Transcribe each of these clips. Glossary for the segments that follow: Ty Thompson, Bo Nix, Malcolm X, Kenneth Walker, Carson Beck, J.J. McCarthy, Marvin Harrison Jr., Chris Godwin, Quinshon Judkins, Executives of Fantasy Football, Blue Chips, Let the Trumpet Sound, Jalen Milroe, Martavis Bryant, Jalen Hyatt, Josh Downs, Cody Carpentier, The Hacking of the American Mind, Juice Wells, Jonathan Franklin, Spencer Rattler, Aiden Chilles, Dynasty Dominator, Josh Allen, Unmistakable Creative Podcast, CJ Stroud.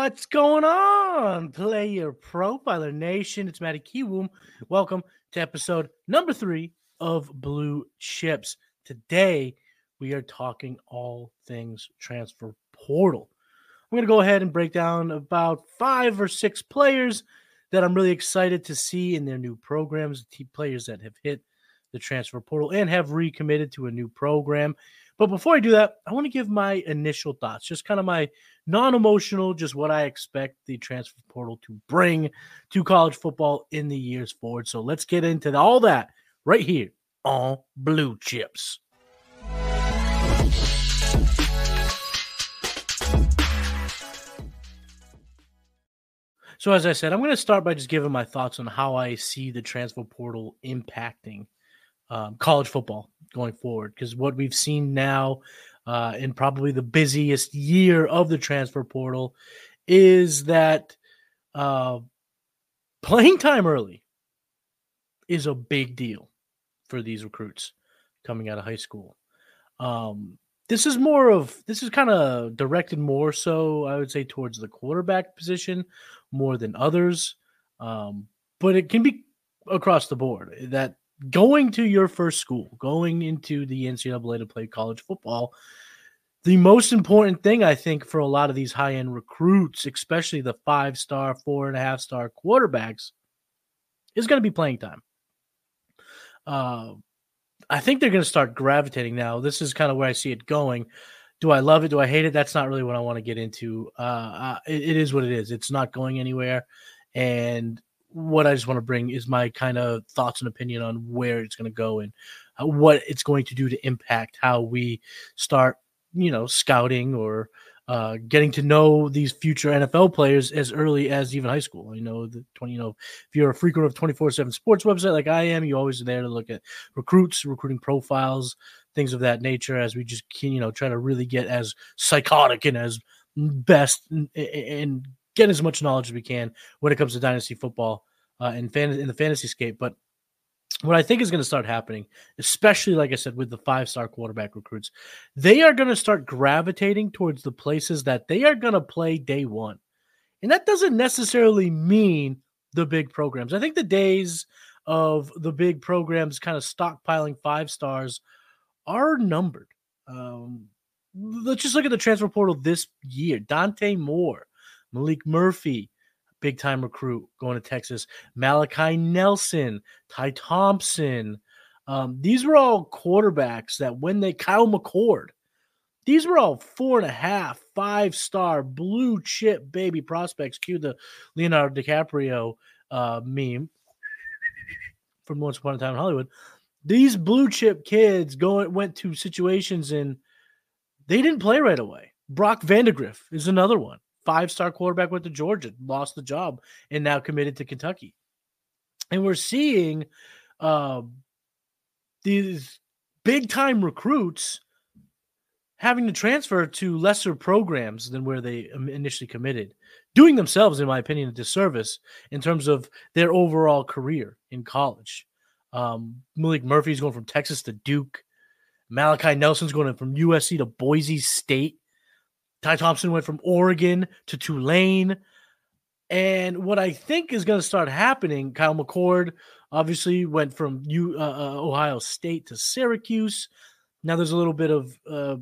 What's going on, Player Profiler Nation? It's Matty Kiwum. Welcome to episode number 3 of Blue Chips. Today, we are talking all things transfer portal. I'm going to go ahead and break down about 5 or 6 players that I'm really excited to see in their new programs, players that have hit the transfer portal and have recommitted to a new program. But before I do that, I want to give my initial thoughts, just kind of my non-emotional, just what I expect the transfer portal to bring to college football in the years forward. So let's get into all that right here on Blue Chips. So as I said, I'm going to start by just giving my thoughts on how I see the transfer portal impacting college football going forward, because what we've seen now in probably the busiest year of the transfer portal is that playing time early is a big deal for these recruits coming out of high school. This is kind of directed more so, I would say, towards the quarterback position more than others, but it can be across the board that going to your first school, going into the NCAA to play college football, the most important thing, I think, for a lot of these high-end recruits, especially the 5-star, 4.5-star quarterbacks, is going to be playing time. I think they're going to start gravitating now. This is kind of where I see it going. Do I love it? Do I hate it? That's not really what I want to get into. It is what it is. It's not going anywhere, and what I just want to bring is my kind of thoughts and opinion on where it's going to go and what it's going to do to impact how we start, scouting or getting to know these future NFL players as early as even high school. If you're a frequent of 24/7 sports website like I am, you're always there to look at recruits, recruiting profiles, things of that nature, as we just can, try to really get as psychotic and as best and get as much knowledge as we can when it comes to dynasty football in the fantasy scape. But what I think is going to start happening, especially, like I said, with the 5-star quarterback recruits, they are going to start gravitating towards the places that they are going to play day one. And that doesn't necessarily mean the big programs. I think the days of the big programs kind of stockpiling 5-stars are numbered. Let's just look at the transfer portal this year. Dante Moore, Malik Murphy, big-time recruit going to Texas. Malachi Nelson, Ty Thompson. These were all quarterbacks that when they – Kyle McCord. These were all 4.5, 5-star, blue-chip baby prospects. Cue the Leonardo DiCaprio meme from Once Upon a Time in Hollywood. These blue-chip kids went to situations and they didn't play right away. Brock Vandegrift is another one. 5-star quarterback went to Georgia, lost the job, and now committed to Kentucky. And we're seeing these big-time recruits having to transfer to lesser programs than where they initially committed, doing themselves, in my opinion, a disservice in terms of their overall career in college. Malik Murphy's going from Texas to Duke. Malachi Nelson's going from USC to Boise State. Ty Thompson went from Oregon to Tulane. And what I think is going to start happening, Kyle McCord obviously went from Ohio State to Syracuse. Now there's a little bit of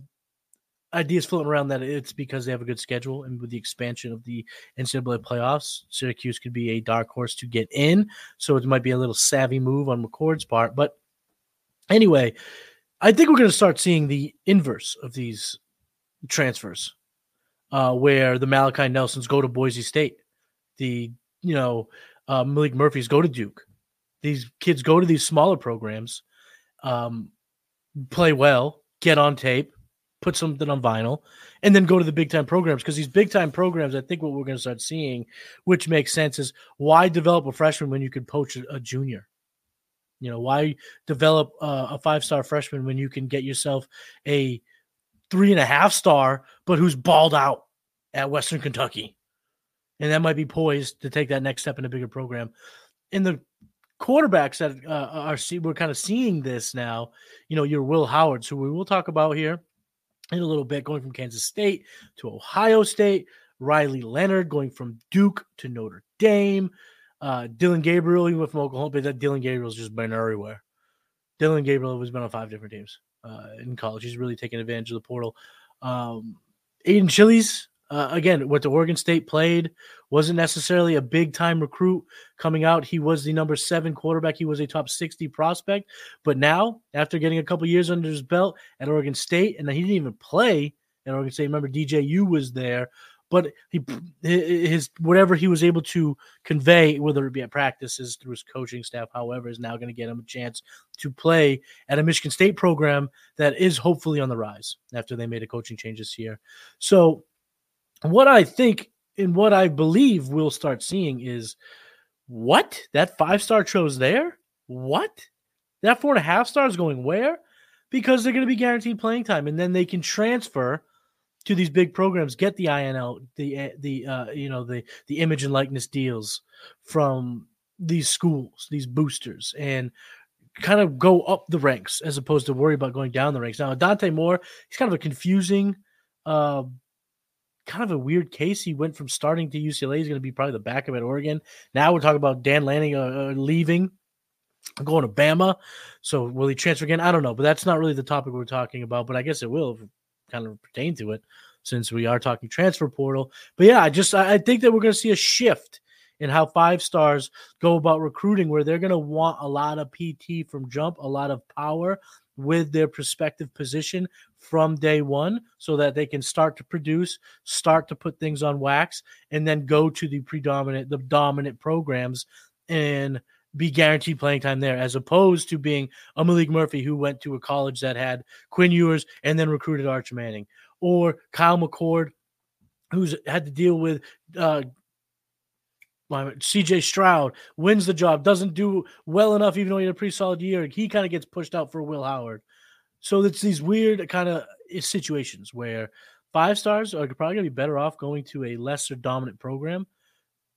ideas floating around that it's because they have a good schedule. And with the expansion of the NCAA playoffs, Syracuse could be a dark horse to get in. So it might be a little savvy move on McCord's part. But anyway, I think we're going to start seeing the inverse of these transfers. Where the Malachi Nelsons go to Boise State, the Malik Murphys go to Duke. These kids go to these smaller programs, play well, get on tape, put something on vinyl, and then go to the big-time programs. Because these big-time programs, I think what we're going to start seeing, which makes sense, is why develop a freshman when you could poach a junior? Why develop a 5-star freshman when you can get yourself a 3.5-star, but who's balled out at Western Kentucky. And that might be poised to take that next step in a bigger program. And the quarterbacks that we're kind of seeing this now, your Will Howard, who we will talk about here in a little bit, going from Kansas State to Ohio State, Riley Leonard going from Duke to Notre Dame. Dillon Gabriel, even from Oklahoma, but that Dillon Gabriel's just been everywhere. Dillon Gabriel has been on 5 different teams in college. He's really taken advantage of the portal. Aiden Chilles, again, went to Oregon State, played, wasn't necessarily a big-time recruit coming out. He was the number 7 quarterback. He was a top 60 prospect. But now, after getting a couple years under his belt at Oregon State, and he didn't even play at Oregon State. Remember, D.J.U. was there. But his whatever he was able to convey, whether it be at practices, through his coaching staff, however, is now going to get him a chance to play at a Michigan State program that is hopefully on the rise after they made a coaching change this year. So what I think and what I believe we'll start seeing is, what? That 5-star chose there? What? That 4.5-star is going where? Because they're going to be guaranteed playing time, and then they can transfer to these big programs, get the INL, the image and likeness deals from these schools, these boosters, and kind of go up the ranks as opposed to worry about going down the ranks. Now, Dante Moore, he's kind of a confusing, kind of a weird case. He went from starting to UCLA. He's going to be probably the backup at Oregon. Now we're talking about Dan Lanning leaving, going to Bama. So will he transfer again? I don't know, but that's not really the topic we're talking about, but I guess it will kind of pertain to it since we are talking transfer portal. But yeah, I think that we're going to see a shift in how 5-stars go about recruiting, where they're going to want a lot of PT from jump, a lot of power with their prospective position from day one, so that they can start to produce, start to put things on wax, and then go to the dominant programs and be guaranteed playing time there, as opposed to being a Malik Murphy who went to a college that had Quinn Ewers and then recruited Arch Manning, or Kyle McCord, who's had to deal with CJ Stroud, wins the job, doesn't do well enough, even though he had a pretty solid year. He kind of gets pushed out for Will Howard. So it's these weird kind of situations where 5-stars are probably going to be better off going to a lesser dominant program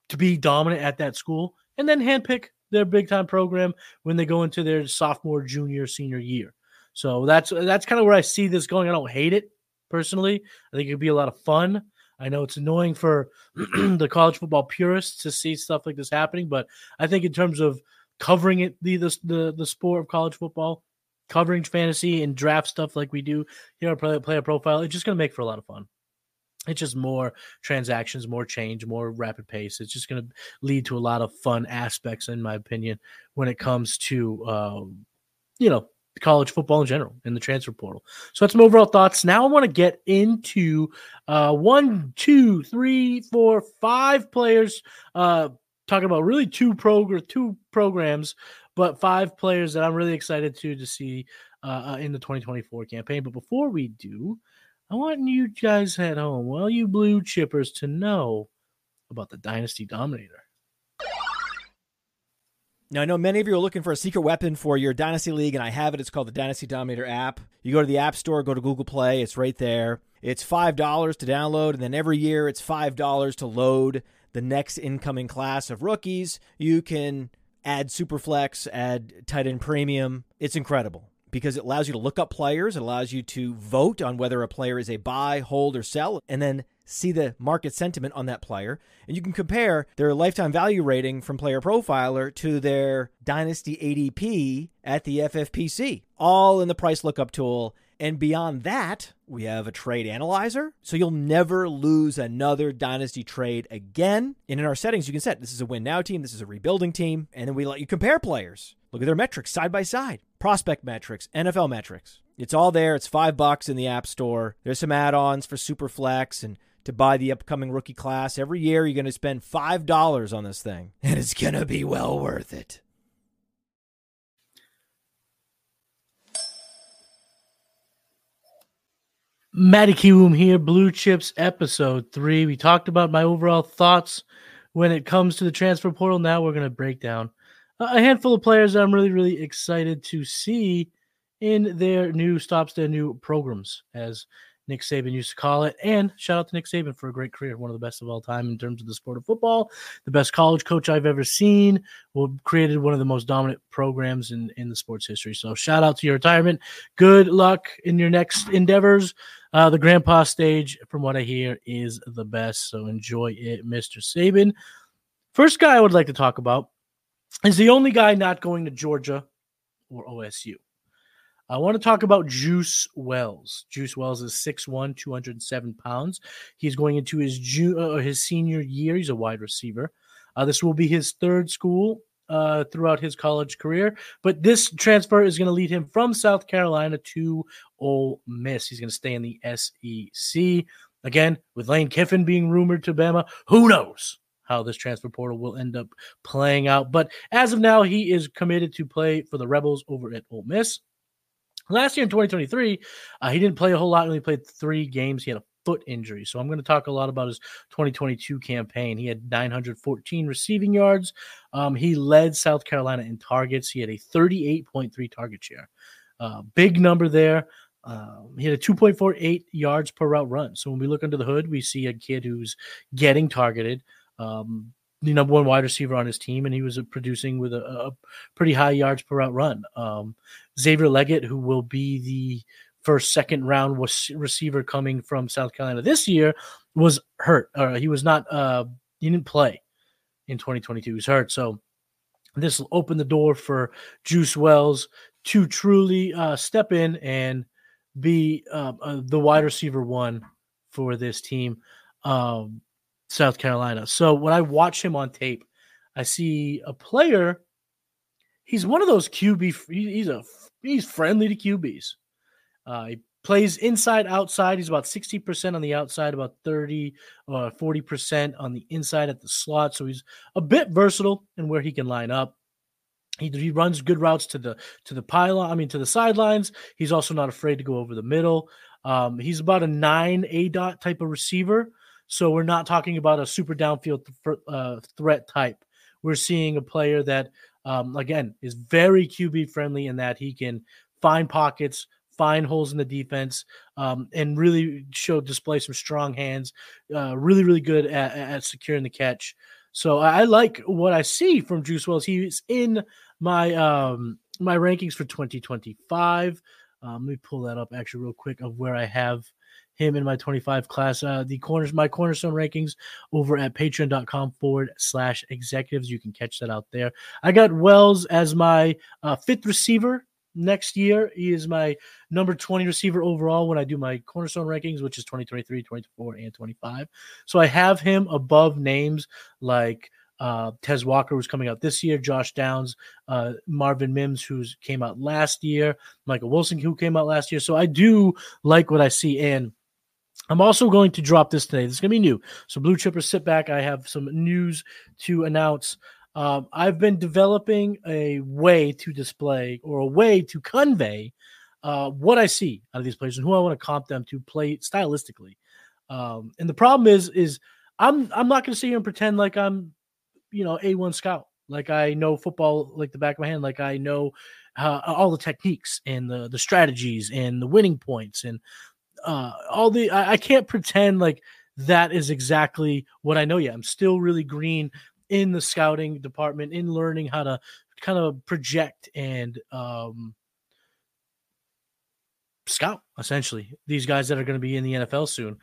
to be dominant at that school, and then handpick their big-time program when they go into their sophomore, junior, senior year. So that's kind of where I see this going. I don't hate it, personally. I think it would be a lot of fun. I know it's annoying for the college football purists to see stuff like this happening, but I think in terms of covering it, the sport of college football, covering fantasy and draft stuff like we do here on Player Profile, it's just going to make for a lot of fun. It's just more transactions, more change, more rapid pace. It's just going to lead to a lot of fun aspects, in my opinion, when it comes to, college football in general and the transfer portal. So that's my overall thoughts. Now I want to get into 5 players, talking about really two programs, but 5 players that I'm really excited to see in the 2024 campaign. But before we do, I want you guys at home, well, you blue chippers, to know about the Dynasty Dominator. Now, I know many of you are looking for a secret weapon for your Dynasty League, and I have it. It's called the Dynasty Dominator app. You go to the App Store, go to Google Play. It's right there. It's $5 to download, and then every year it's $5 to load the next incoming class of rookies. You can add Superflex, add tight end premium. It's incredible, because it allows you to look up players. It allows you to vote on whether a player is a buy, hold, or sell, and then see the market sentiment on that player. And you can compare their lifetime value rating from Player Profiler to their Dynasty ADP at the FFPC, all in the price lookup tool. And beyond that, we have a trade analyzer, so you'll never lose another Dynasty trade again. And in our settings, you can set, this is a win now team, this is a rebuilding team, and then we let you compare players. Look at their metrics side by side. Prospect metrics, NFL metrics. It's all there. It's $5 in the App Store. There's some add-ons for Superflex and to buy the upcoming rookie class. Every year, you're going to spend $5 on this thing, and it's going to be well worth it. Matty Kiwum here, Blue Chips, episode 3. We talked about my overall thoughts when it comes to the transfer portal. Now we're going to break down a handful of players that I'm really, really excited to see in their new programs, as Nick Saban used to call it. And shout out to Nick Saban for a great career, one of the best of all time in terms of the sport of football, the best college coach I've ever seen, created one of the most dominant programs in the sports history. So shout out to your retirement. Good luck in your next endeavors. The grandpa stage, from what I hear, is the best. So enjoy it, Mr. Saban. First guy I would like to talk about is the only guy not going to Georgia or OSU. I want to talk about Juice Wells. Juice Wells is 6'1", 207 pounds. He's going into his senior year. He's a wide receiver. This will be his third school throughout his college career. But this transfer is going to lead him from South Carolina to Ole Miss. He's going to stay in the SEC. Again, with Lane Kiffin being rumored to Bama, who knows how this transfer portal will end up playing out. But as of now, he is committed to play for the Rebels over at Ole Miss. Last year in 2023, he didn't play a whole lot. He only played 3 games. He had a foot injury. So I'm going to talk a lot about his 2022 campaign. He had 914 receiving yards. He led South Carolina in targets. He had a 38.3 target share. Big number there. He had a 2.48 yards per route run. So when we look under the hood, we see a kid who's getting targeted. The number one wide receiver on his team, and he was producing with a pretty high yards per route run. Xavier Leggett, who will be the second round receiver coming from South Carolina this year, was hurt. He didn't play in 2022. He was hurt. So this will open the door for Juice Wells to truly step in and be the wide receiver one for this team. South Carolina. So when I watch him on tape, I see a player. He's one of those QB. He's friendly to QBs. He plays inside, outside. He's about 60% on the outside, about 40% on the inside at the slot. So he's a bit versatile in where he can line up. He runs good routes to the pylon. To the sidelines. He's also not afraid to go over the middle. He's about a 9 ADOT type of receiver. So we're not talking about a super downfield threat type. We're seeing a player that, again, is very QB-friendly in that he can find pockets, find holes in the defense, and really display some strong hands, really, really good at securing the catch. So I like what I see from Juice Wells. He's in my my rankings for 2025. Let me pull that up actually real quick of where I have him in my 25 class. My cornerstone rankings over at patreon.com/executives. You can catch that out there. I got Wells as my 5th receiver next year. He is my number 20 receiver overall when I do my cornerstone rankings, which is 2023, 24, and 25. So I have him above names like Tez Walker, who's coming out this year, Josh Downs, Marvin Mims, who came out last year, Michael Wilson, who came out last year. So I do like what I see. And I'm also going to drop this today. This is going to be new. So Blue Chippers, sit back. I have some news to announce. I've been developing a way to display or a way to convey what I see out of these players and who I want to comp them to play stylistically. And the problem is I'm not going to sit here and pretend like I'm, A1 scout, like I know football like the back of my hand, like I know all the techniques and the strategies and the winning points and I can't pretend like that is exactly what I know yet. I'm still really green in the scouting department, in learning how to kind of project and scout, essentially, these guys that are going to be in the NFL soon.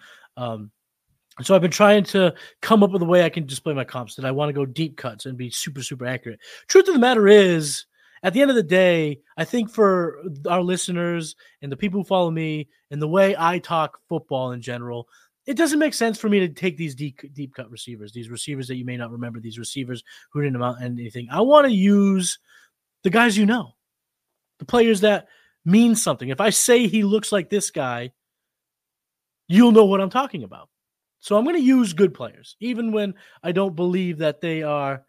So I've been trying to come up with a way I can display my comps, that I want to go deep cuts and be super, super accurate. Truth of the matter is, at the end of the day, I think for our listeners and the people who follow me and the way I talk football in general, it doesn't make sense for me to take these deep cut receivers, these receivers that you may not remember, these receivers who didn't amount to anything. I want to use the guys the players that mean something. If I say he looks like this guy, you'll know what I'm talking about. So I'm going to use good players, even when I don't believe that they are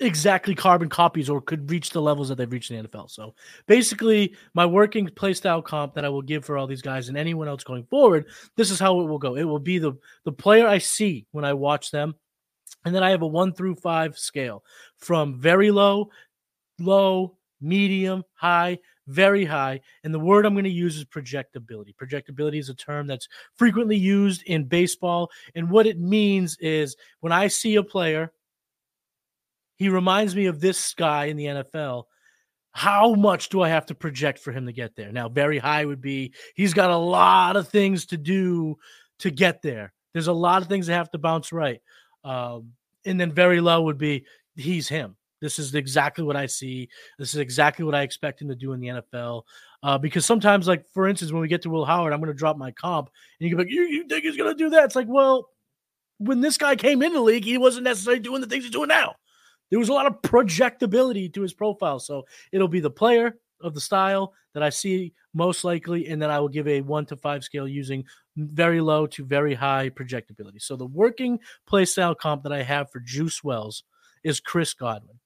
exactly carbon copies or could reach the levels that they've reached in the NFL. So basically, my working play style comp that I will give for all these guys and anyone else going forward, this is how it will go. It will be the player I see when I watch them. And then I have a 1 through 5 scale from very low, medium, high, very high. And the word I'm going to use is projectability. Projectability is a term that's frequently used in baseball. And what it means is when I see a player, he reminds me of this guy in the NFL. How much do I have to project for him to get there? Now, very high would be he's got a lot of things to do to get there. There's a lot of things that have to bounce right. And then very low would be he's him. This is exactly what I see. This is exactly what I expect him to do in the NFL. Because sometimes, like, for instance, when we get to Will Howard, I'm going to drop my comp. And you can be like, you think he's going to do that? It's like, well, when this guy came into the league, he wasn't necessarily doing the things he's doing now. There was a lot of projectability to his profile. So it'll be the player of the style that I see most likely, and then I will give a 1 to 5 scale using very low to very high projectability. So the working play style comp that I have for Juice Wells is Chris Godwin.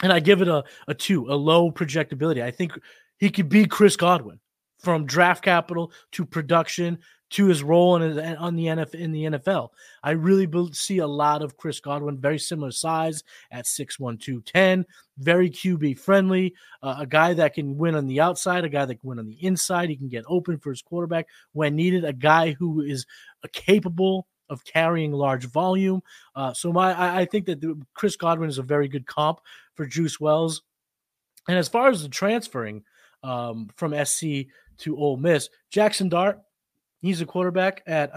And I give it a 2, a low projectability. I think he could be Chris Godwin from draft capital to production to his role in the NFL. I really see a lot of Chris Godwin, very similar size at 6'1", 210, very QB friendly, a guy that can win on the outside, a guy that can win on the inside. He can get open for his quarterback when needed, a guy who is capable of carrying large volume. So I think that Chris Godwin is a very good comp for Juice Wells. And as far as the transferring from SC to Ole Miss, Jackson Dart, he's a quarterback at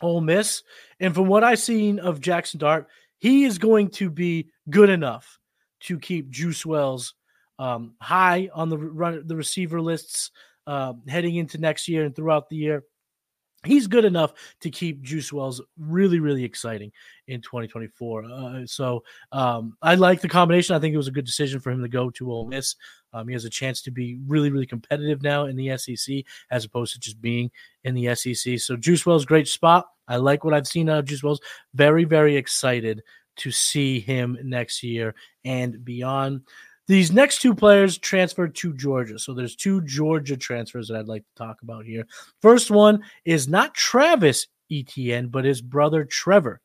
Ole Miss. And from what I've seen of Jackson Dart, he is going to be good enough to keep Juice Wells high on the receiver lists heading into next year and throughout the year. He's good enough to keep Juice Wells really, really exciting in 2024. So I like the combination. I think it was a good decision for him to go to Ole Miss. He has a chance to be really, really competitive now in the SEC as opposed to just being in the SEC. So Juice Wells, great spot. I like what I've seen out of Juice Wells. Very, very excited to see him next year and beyond. These next two players transferred to Georgia. So there's two Georgia transfers that I'd like to talk about here. First one is not Travis Etienne, but his brother Trevor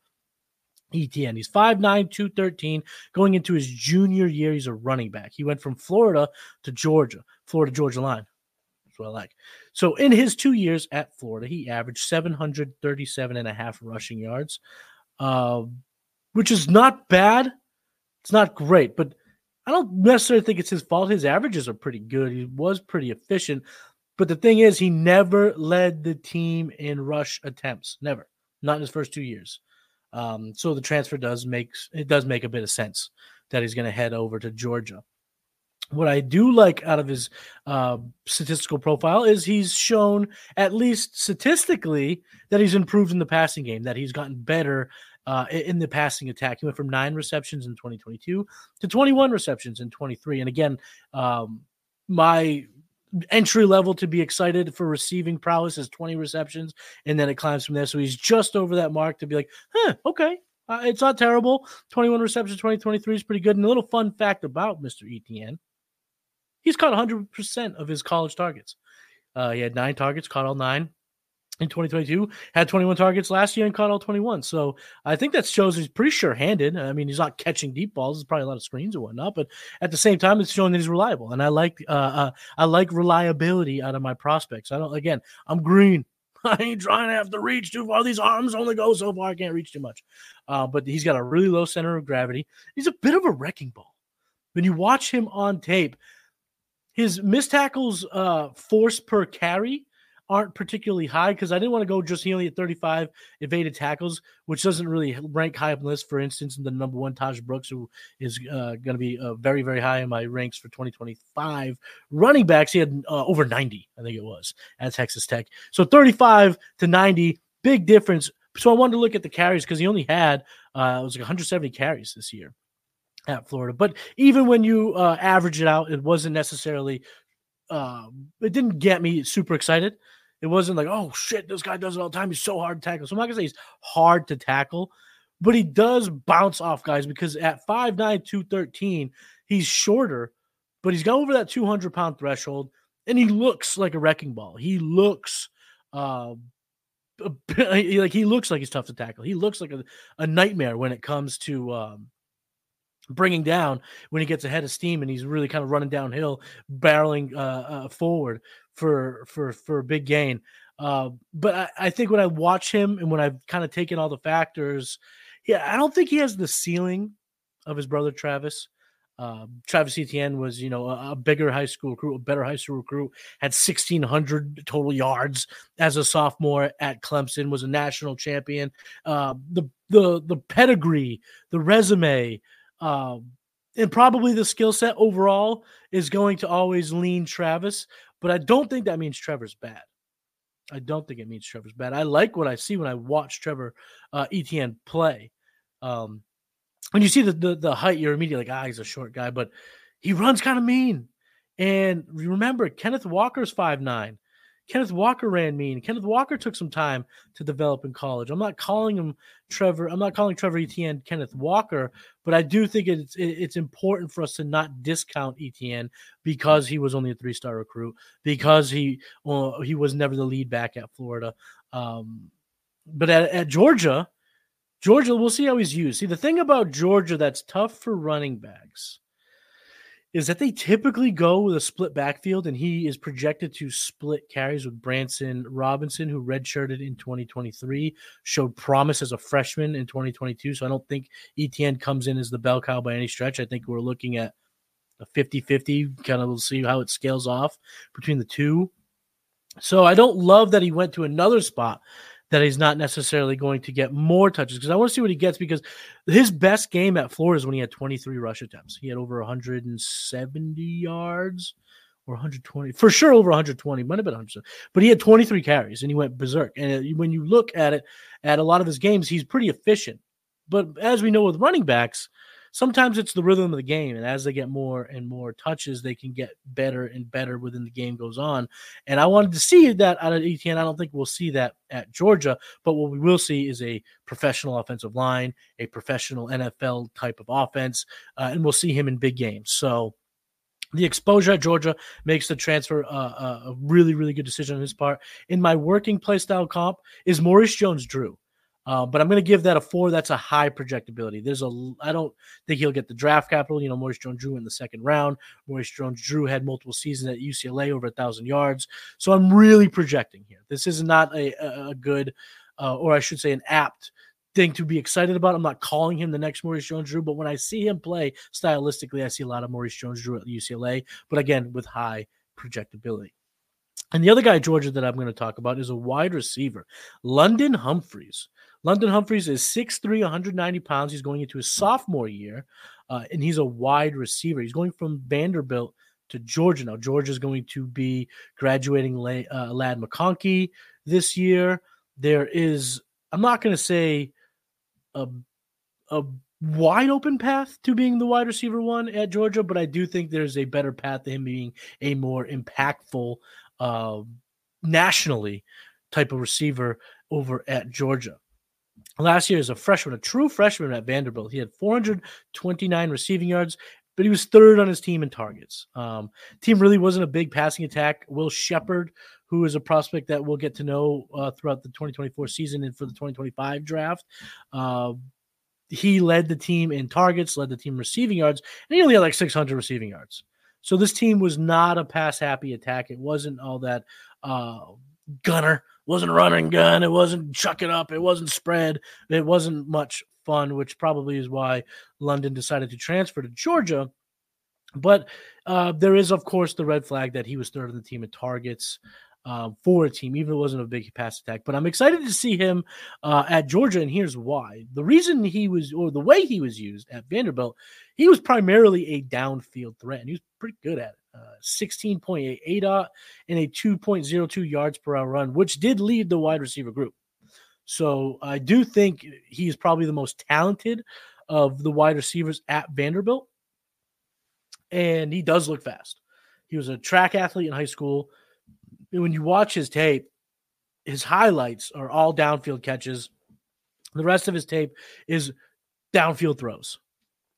Etienne. He's 5'9", 213. Going into his junior year, he's a running back. He went from Florida to Georgia, Florida-Georgia line. That's what I like. So in his 2 years at Florida, he averaged 737.5 rushing yards, which is not bad. It's not great, but I don't necessarily think it's his fault. His averages are pretty good. He was pretty efficient. But the thing is, he never led the team in rush attempts. Never. Not in his first 2 years. So the transfer does make a bit of sense that he's going to head over to Georgia. What I do like out of his statistical profile is he's shown, at least statistically, that he's improved in the passing game, that he's gotten better in the passing attack. He went from 9 receptions in 2022 to 21 receptions in 23. And again, my entry level to be excited for receiving prowess is 20 receptions, and then it climbs from there. So he's just over that mark to be like, okay. It's not terrible. 21 receptions, 2023 is pretty good. And a little fun fact about Mr. Etienne, he's caught 100% of his college targets. He had 9 targets, caught all 9 in 2022, had 21 targets last year and caught all 21. So I think that shows he's pretty sure-handed. I mean, he's not catching deep balls. There's probably a lot of screens and whatnot, but at the same time, it's showing that he's reliable. And I like reliability out of my prospects. I'm green. I ain't trying to have to reach too far. These arms only go so far. I can't reach too much. But he's got a really low center of gravity. He's a bit of a wrecking ball. When you watch him on tape, his missed tackles force per carry aren't particularly high because I didn't want to go just only at 35 evaded tackles, which doesn't really rank high up list. For instance, in the number 1, Taj Brooks, who is going to be very, very high in my ranks for 2025 running backs. He had over 90, I think it was, at Texas Tech. So 35 to 90, big difference. So I wanted to look at the carries because he only had 170 carries this year at Florida. But even when you average it out, it wasn't necessarily it didn't get me super excited. It wasn't like, oh, shit, this guy does it all the time. He's so hard to tackle. So I'm not going to say he's hard to tackle, but he does bounce off guys because at 5'9", 213, he's shorter, but he's got over that 200-pound threshold, and he looks like a wrecking ball. He looks like he's tough to tackle. He looks like a nightmare when it comes to bringing down when he gets ahead of steam and he's really kind of running downhill, barreling forward for a big gain. But I think when I watch him and when I've kind of taken all the factors, I don't think he has the ceiling of his brother Travis. Travis Etienne was, a bigger high school recruit, a better high school recruit, had 1,600 total yards as a sophomore at Clemson, was a national champion. The pedigree, the resume, and probably the skill set overall is going to always lean Travis, but I don't think that means Trevor's bad. I don't think it means Trevor's bad. I like what I see when I watch Trevor Etienne play. When you see the height, you're immediately like, he's a short guy, but he runs kind of mean. And remember, Kenneth Walker's 5'9". Kenneth Walker ran mean. Kenneth Walker took some time to develop in college. I'm not calling him Trevor. I'm not calling Trevor Etienne Kenneth Walker, but I do think it's important for us to not discount Etienne because he was only a 3-star recruit, because he was never the lead back at Florida. But at Georgia, we'll see how he's used. See, the thing about Georgia that's tough for running backs is that they typically go with a split backfield, and he is projected to split carries with Branson Robinson, who redshirted in 2023, showed promise as a freshman in 2022. So I don't think Etienne comes in as the bell cow by any stretch. I think we're looking at a 50-50, kind of we'll see how it scales off between the two. So I don't love that he went to another spot that he's not necessarily going to get more touches, because I want to see what he gets, because his best game at Florida is when he had 23 rush attempts. He had over 170 yards or 120. For sure over 120. Might have been 100. But he had 23 carries, and he went berserk. And when you look at it, at a lot of his games, he's pretty efficient. But as we know with running backs, sometimes it's the rhythm of the game, and as they get more and more touches, they can get better and better within the game goes on. And I wanted to see that out of Etienne. I don't think we'll see that at Georgia, but what we will see is a professional offensive line, a professional NFL type of offense, and we'll see him in big games. So the exposure at Georgia makes the transfer a really, really good decision on his part. In my working play style comp is Maurice Jones-Drew. But I'm going to give that a 4. That's a high projectability. I don't think he'll get the draft capital. Maurice Jones-Drew in the second round. Maurice Jones-Drew had multiple seasons at UCLA, over 1,000 yards. So I'm really projecting here. This is not a good, or I should say an apt thing to be excited about. I'm not calling him the next Maurice Jones-Drew, but when I see him play stylistically, I see a lot of Maurice Jones-Drew at UCLA, but again, with high projectability. And the other guy, Georgia, that I'm going to talk about is a wide receiver, Landon Humphreys. Landon Humphreys is 6'3", 190 pounds. He's going into his sophomore year, and he's a wide receiver. He's going from Vanderbilt to Georgia now. Georgia's going to be graduating Ladd McConkey this year. There is, I'm not going to say a wide open path to being the wide receiver one at Georgia, but I do think there's a better path to him being a more impactful nationally type of receiver over at Georgia. Last year as a freshman, a true freshman at Vanderbilt, he had 429 receiving yards, but he was third on his team in targets. Team really wasn't a big passing attack. Will Shepherd, who is a prospect that we'll get to know throughout the 2024 season and for the 2025 draft, he led the team in targets, led the team receiving yards, and he only had like 600 receiving yards. So this team was not a pass-happy attack. It wasn't all that gunner. Wasn't run and gun. It wasn't chuck it up. It wasn't spread. It wasn't much fun, which probably is why London decided to transfer to Georgia. But there is, of course, the red flag that he was third on the team in targets for a team, even if it wasn't a big pass attack. But I'm excited to see him at Georgia, and here's why. The reason he was, or the way he was used at Vanderbilt, he was primarily a downfield threat, and he was pretty good at it. 16.8 ADOT and a 2.02 yards per hour run, which did lead the wide receiver group. So I do think he is probably the most talented of the wide receivers at Vanderbilt. And he does look fast. He was a track athlete in high school. And when you watch his tape, his highlights are all downfield catches. The rest of his tape is downfield throws.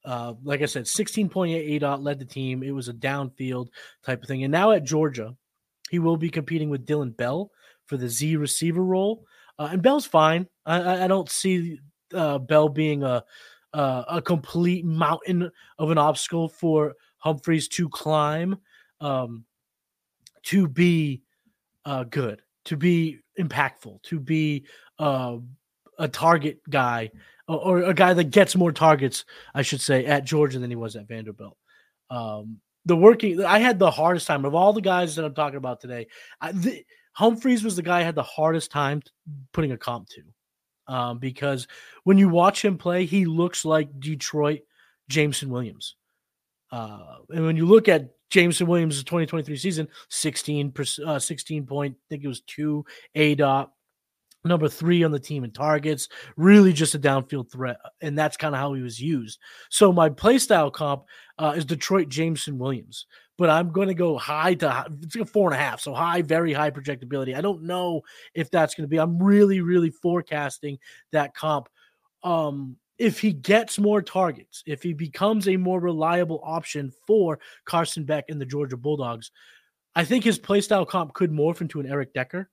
Like I said, 16.8 ADOT led the team. It was a downfield type of thing. And now at Georgia, he will be competing with Dylan Bell for the Z receiver role. And Bell's fine. I don't see Bell being a a complete mountain of an obstacle for Humphreys to climb, to be good, to be impactful, to be a target guy, or a guy that gets more targets, I should say, at Georgia than he was at Vanderbilt. I had the hardest time of all the guys that I'm talking about today. Humphreys was the guy I had the hardest time putting a comp to, because when you watch him play, he looks like Detroit Jameson Williams. And when you look at Jameson Williams' 2023 season, 16 point, I think it was 2 ADOT, number 3 on the team in targets, really just a downfield threat, and that's kind of how he was used. So my playstyle comp is Detroit Jameson Williams, but I'm going to go high to high. It's like a 4.5, so high, very high projectability. I don't know if that's going to be. I'm really, really forecasting that comp. If he gets more targets, if he becomes a more reliable option for Carson Beck and the Georgia Bulldogs, I think his playstyle comp could morph into an Eric Decker.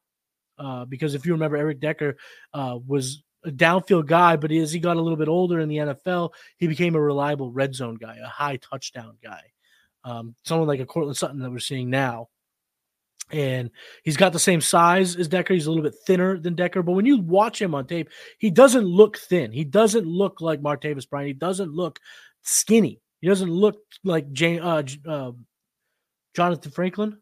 Because if you remember, Eric Decker was a downfield guy, but as he got a little bit older in the NFL, he became a reliable red zone guy, a high touchdown guy, someone like a Courtland Sutton that we're seeing now. And he's got the same size as Decker. He's a little bit thinner than Decker. But when you watch him on tape, he doesn't look thin. He doesn't look like Martavis Bryant. He doesn't look skinny. He doesn't look like Jonathan Franklin.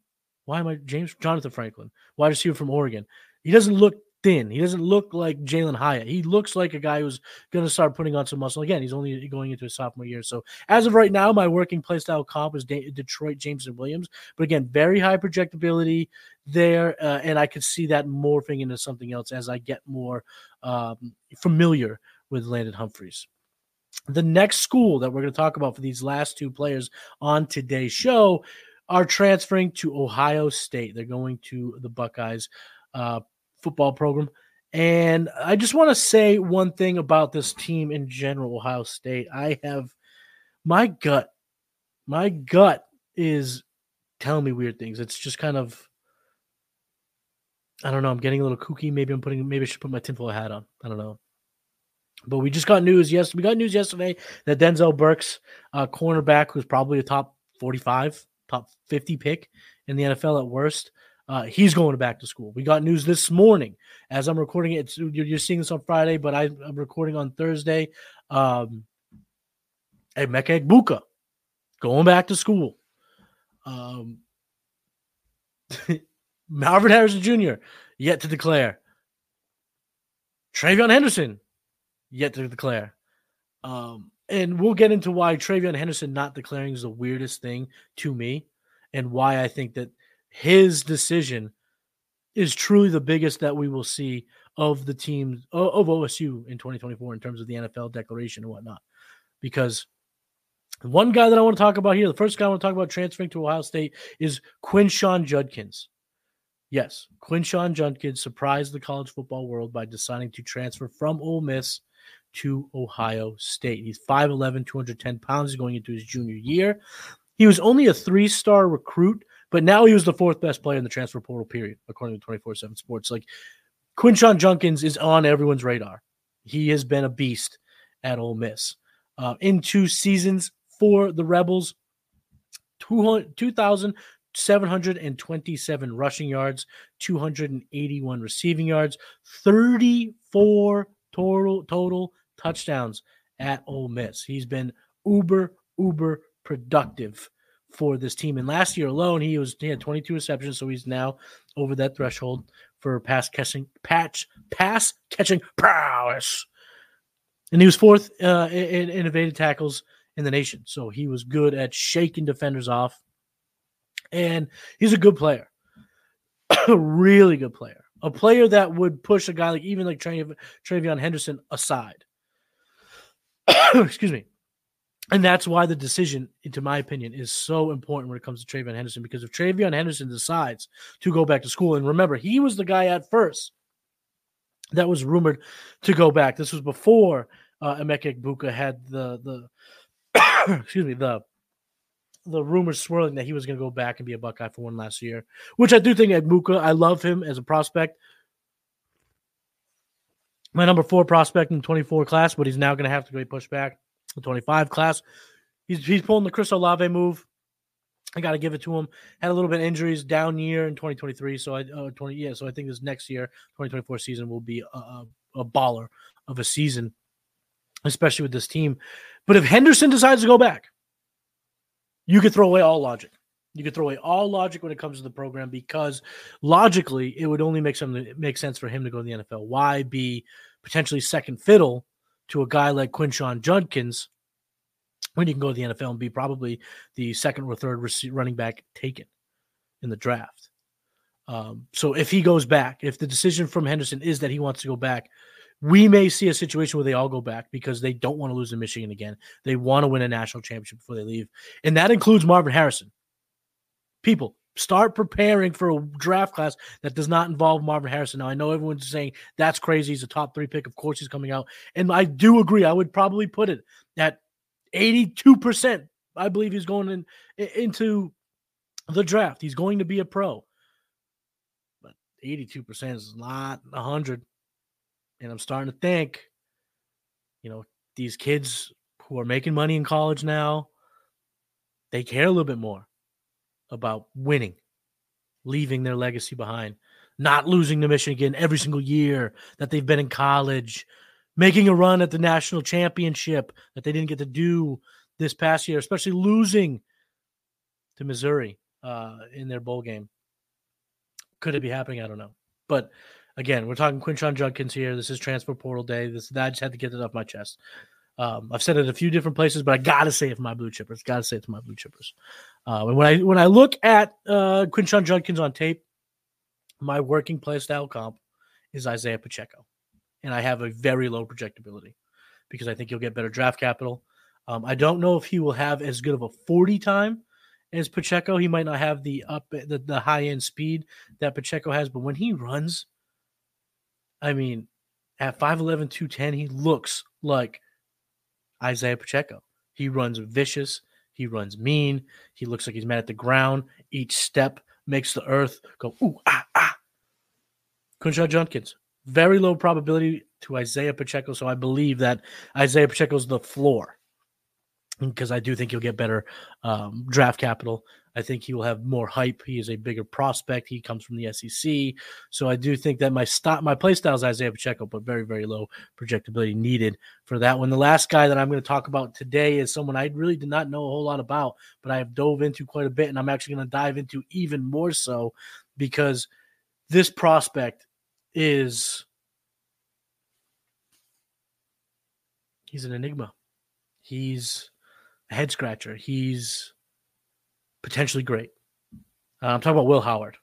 Jonathan Franklin, wide receiver from Oregon. He doesn't look thin. He doesn't look like Jalen Hyatt. He looks like a guy who's going to start putting on some muscle. Again, he's only going into his sophomore year. So as of right now, my working playstyle comp is Detroit Jameson Williams. But again, very high projectability there, and I could see that morphing into something else as I get more familiar with Landon Humphreys. The next school that we're going to talk about for these last two players on today's show are transferring to Ohio State. They're going to the Buckeyes football program. And I just want to say one thing about this team in general, Ohio State. I have my gut is telling me weird things. It's just kind of, I don't know. I'm getting a little kooky. Maybe I should put my tinfoil hat on. I don't know. But we just got news. Yes, we got news yesterday that Denzel Burks, cornerback, who's probably a top 45, top 50 pick in the NFL at worst, he's going back to school. We got news this morning as I'm recording it. You're seeing this on Friday, but I'm recording on Thursday. Emeka Egbuka going back to school. Marvin Harrison Jr. yet to declare. TreVeyon Henderson yet to declare. And we'll get into why TreVeyon Henderson not declaring is the weirdest thing to me, and why I think that his decision is truly the biggest that we will see of the team of OSU in 2024 in terms of the NFL declaration and whatnot. Because one guy that I want to talk about here, the first guy I want to talk about transferring to Ohio State is Quinshon Judkins. Yes, Quinshon Judkins surprised the college football world by deciding to transfer from Ole Miss to Ohio State. He's 5'11", 210 pounds. He's going into his junior year. He was only a 3-star recruit, but now he was the 4th best player in the transfer portal period, according to 24/7 Sports. Like, Quinshon Judkins is on everyone's radar. He has been a beast at Ole Miss. In 2 seasons for the Rebels, 2,727 rushing yards, 281 receiving yards, 34 total touchdowns at Ole Miss. He's been uber productive for this team. And last year alone, he had 22 receptions, so he's now over that threshold for pass catching prowess. And he was 4th in evaded tackles in the nation, so he was good at shaking defenders off. And he's a good player, a really good player. A player that would push a guy like TreVeyon Henderson aside. Excuse me. And that's why the decision, into my opinion, is so important when it comes to TreVeyon Henderson, because if TreVeyon Henderson decides to go back to school, and remember, he was the guy at first that was rumored to go back. This was before Emeka Egbuka had the excuse me, the rumors swirling that he was going to go back and be a Buckeye for one last year, which I do think Egbuka, I love him as a prospect. My number 4 prospect in the 24 class, but he's now going to have to be pushed back the 25 class. He's pulling the Chris Olave move. I got to give it to him. Had a little bit of injuries down year in 2023, so I think this next year, 2024 season, will be a baller of a season, especially with this team. But if Henderson decides to go back, you could throw away all logic. You could throw away all logic when it comes to the program, because logically it would only make sense for him to go to the NFL. Why be potentially second fiddle to a guy like Quinshon Judkins when you can go to the NFL and be probably the second or third running back taken in the draft? So if he goes back, if the decision from Henderson is that he wants to go back, we may see a situation where they all go back because they don't want to lose to Michigan again. They want to win a national championship before they leave. And that includes Marvin Harrison. People, start preparing for a draft class that does not involve Marvin Harrison. Now, I know everyone's saying that's crazy. He's a top 3 pick. Of course he's coming out. And I do agree. I would probably put it at 82%. I believe he's going into the draft. He's going to be a pro. But 82% is not 100. And I'm starting to think, these kids who are making money in college now, they care a little bit more about winning, leaving their legacy behind, not losing to Michigan every single year that they've been in college, making a run at the national championship that they didn't get to do this past year, especially losing to Missouri in their bowl game. Could it be happening? I don't know. But again, we're talking Quinshon Judkins here. This is transfer portal day. I just had to get it off my chest. I've said it a few different places, but I gotta say it for my blue chippers. And when I look at Quinshon Judkins on tape, my working play style comp is Isaiah Pacheco, and I have a very low projectability because I think he'll get better draft capital. I don't know if he will have as good of a 40 time as Pacheco. He might not have the high end speed that Pacheco has, but when he runs, I mean, at 5'11", 210, he looks like Isaiah Pacheco. He runs vicious. He runs mean. He looks like he's mad at the ground. Each step makes the earth go, ooh, ah, ah. Quinshon Judkins, very low probability to Isaiah Pacheco, so I believe that Isaiah Pacheco's the floor because I do think he'll get better draft capital. I think he will have more hype. He is a bigger prospect. He comes from the SEC. So I do think that my play style is Isaiah Pacheco, but very, very low projectability needed for that one. The last guy that I'm going to talk about today is someone I really did not know a whole lot about, but I have dove into quite a bit, and I'm actually going to dive into even more so because this prospect he's an enigma. He's a head scratcher. He's potentially great. I'm talking about Will Howard.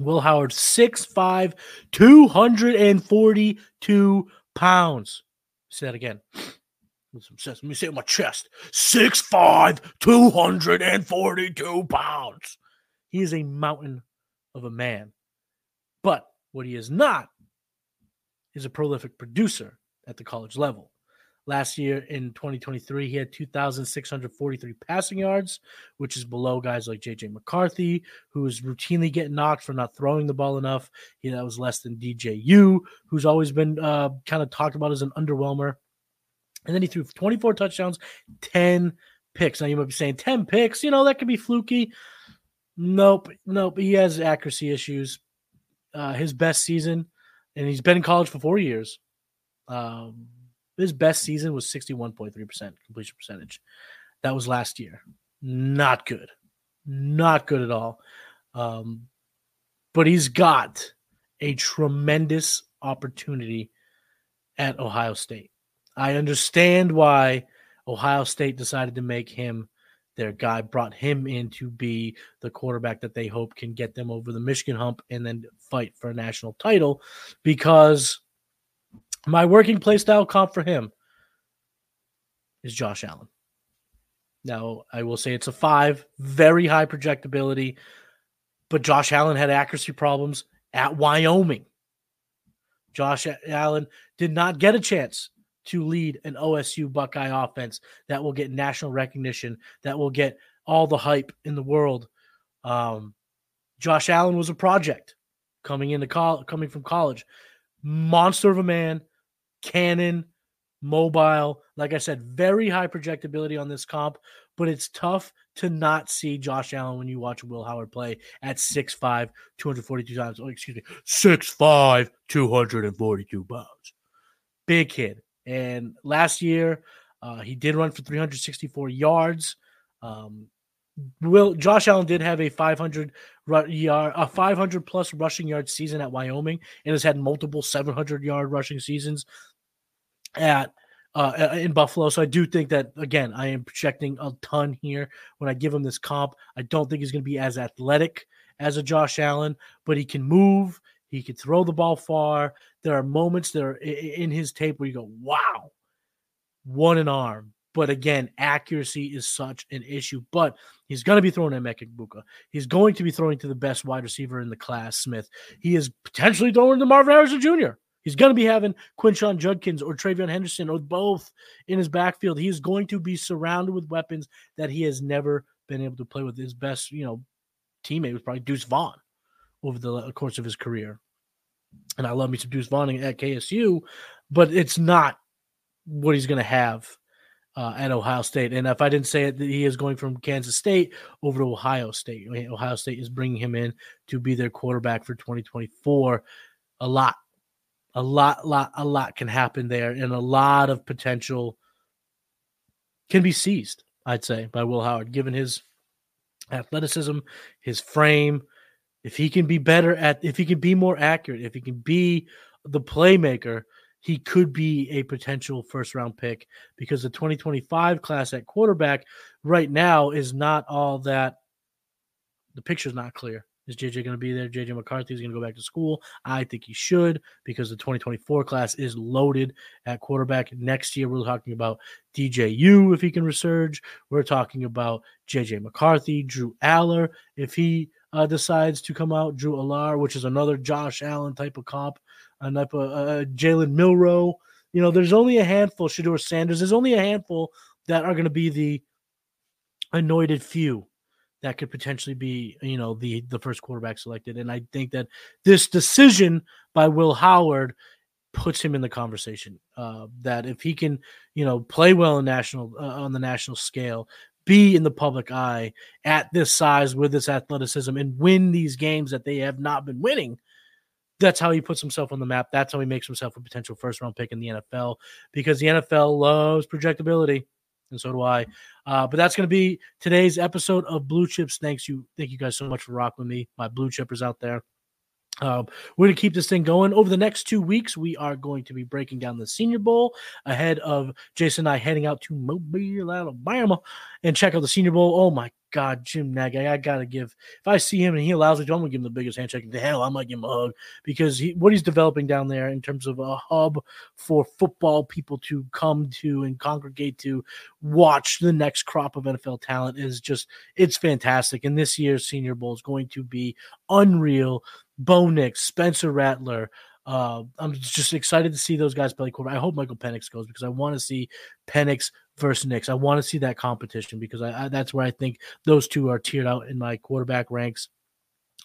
6'5", 242 pounds. Say that again. Let me say it on my chest. 6'5", 242 pounds. He is a mountain of a man. But what he is not is a prolific producer at the college level. Last year in 2023, he had 2,643 passing yards, which is below guys like J.J. McCarthy, who is routinely getting knocked for not throwing the ball enough. That was less than D.J.U., who's always been kind of talked about as an underwhelmer. And then he threw 24 touchdowns, 10 picks. Now, you might be saying 10 picks, that could be fluky. Nope. He has accuracy issues. His best season, and he's been in college for 4 years, his best season was 61.3% completion percentage. That was last year. Not good. Not good at all. But he's got a tremendous opportunity at Ohio State. I understand why Ohio State decided to make him their guy, brought him in to be the quarterback that they hope can get them over the Michigan hump and then fight for a national title, because my working play style comp for him is Josh Allen. Now, I will say it's a 5, very high projectability, but Josh Allen had accuracy problems at Wyoming. Josh Allen did not get a chance to lead an OSU Buckeye offense that will get national recognition, that will get all the hype in the world. Josh Allen was a project coming from college. Monster of a man. Cannon, mobile. Like I said, very high projectability on this comp, but it's tough to not see Josh Allen when you watch Will Howard play at 6'5", 242 times. Oh, excuse me, 6'5", 242 pounds. Big kid. And last year, he did run for 364 yards. Josh Allen did have a 500-plus rushing yard season at Wyoming and has had multiple 700-yard rushing seasons in Buffalo. So I do think that, again, I am projecting a ton here when I give him this comp. I don't think he's going to be as athletic as a Josh Allen, but he can move. He can throw the ball far. There are moments that are in his tape where you go, wow, what an arm. But again, accuracy is such an issue. But he's going to be throwing to Emeka Egbuka. He's going to be throwing to the best wide receiver in the class, Smith. He is potentially throwing to Marvin Harrison Jr. He's going to be having Quinshon Judkins or TreVeyon Henderson or both in his backfield. He is going to be surrounded with weapons that he has never been able to play with. His best, teammate was probably Deuce Vaughn over the course of his career. And I love me some Deuce Vaughn at KSU, but it's not what he's going to have at Ohio State. And if I didn't say it, he is going from Kansas State over to Ohio State. I mean, Ohio State is bringing him in to be their quarterback for 2024. A lot can happen there, and a lot of potential can be seized, I'd say, by Will Howard, given his athleticism, his frame. If he can be if he can be more accurate, if he can be the playmaker, he could be a potential first-round pick, because the 2025 class at quarterback right now is not all that. The picture's not clear. Is J.J. going to be there? J.J. McCarthy is going to go back to school. I think he should, because the 2024 class is loaded at quarterback. Next year, we're talking about D.J.U. if he can resurge. We're talking about J.J. McCarthy, Drew Allar, if he decides to come out, Drew Allar, which is another Josh Allen type of comp, a type of Jalen Milroe. There's only a handful, Shedeur Sanders, there's only a handful that are going to be the anointed few that could potentially be, the first quarterback selected. And I think that this decision by Will Howard puts him in the conversation, that if he can, play well on the national scale, be in the public eye at this size with this athleticism and win these games that they have not been winning, that's how he puts himself on the map. That's how he makes himself a potential first-round pick in the NFL, because the NFL loves projectability. And so do I. But that's going to be today's episode of Blue Chips. Thank you guys so much for rocking with me, my Blue Chippers out there. We're going to keep this thing going. Over the next 2 weeks, we are going to be breaking down the Senior Bowl ahead of Jason and I heading out to Mobile, Alabama, and check out the Senior Bowl. Oh, my God, Jim Nagy, I got to give – if I see him and he allows me to, I'm going to give him the biggest handshake. I might give him a hug, because what he's developing down there in terms of a hub for football people to come to and congregate to watch the next crop of NFL talent is just – it's fantastic. And this year's Senior Bowl is going to be unreal. Bo Nix, Spencer Rattler. I'm just excited to see those guys play quarterback. I hope Michael Penix goes, because I want to see Penix versus Nix. I want to see that competition, because that's where I think those two are tiered out in my quarterback ranks.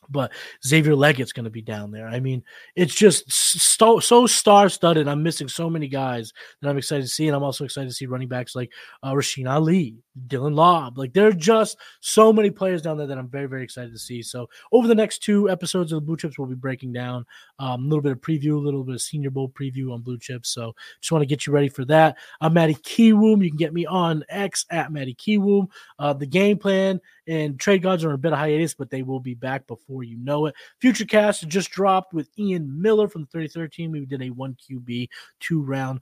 But Xavier Leggett's going to be down there. I mean, it's just so star-studded. I'm missing so many guys that I'm excited to see, and I'm also excited to see running backs like Rasheen Ali, Dylan Lobb. Like, there are just so many players down there that I'm very, very excited to see. So over the next two episodes of the Blue Chips, we'll be breaking down a little bit of preview, a little bit of Senior Bowl preview on Blue Chips. So just want to get you ready for that. I'm Matty Kiwum. You can get me on X at Matty Kiwum. The Game Plan and Trade Gods are in a bit of hiatus, but they will be back before you know it. Futurecast just dropped with Ian Miller from the 33rd team. We did a 1QB 2-round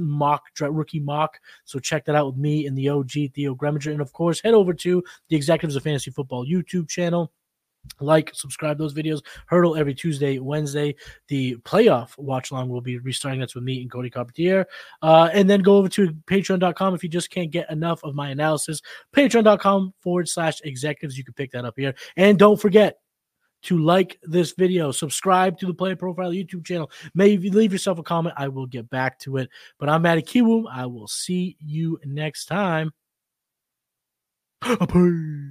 mock rookie mock. So check that out with me and the OG Theo Greminger. And of course, head over to the Executives of Fantasy Football YouTube channel. Subscribe those videos. Hurdle every Tuesday, Wednesday. The playoff watch long will be restarting. That's with me and Cody Carpentier. And then go over to patreon.com if you just can't get enough of my analysis. Patreon.com/executives. You can pick that up here. And don't forget to like this video, subscribe to the Player Profiler YouTube channel. Maybe leave yourself a comment. I will get back to it. But I'm Matty Kiwum. I will see you next time. Peace.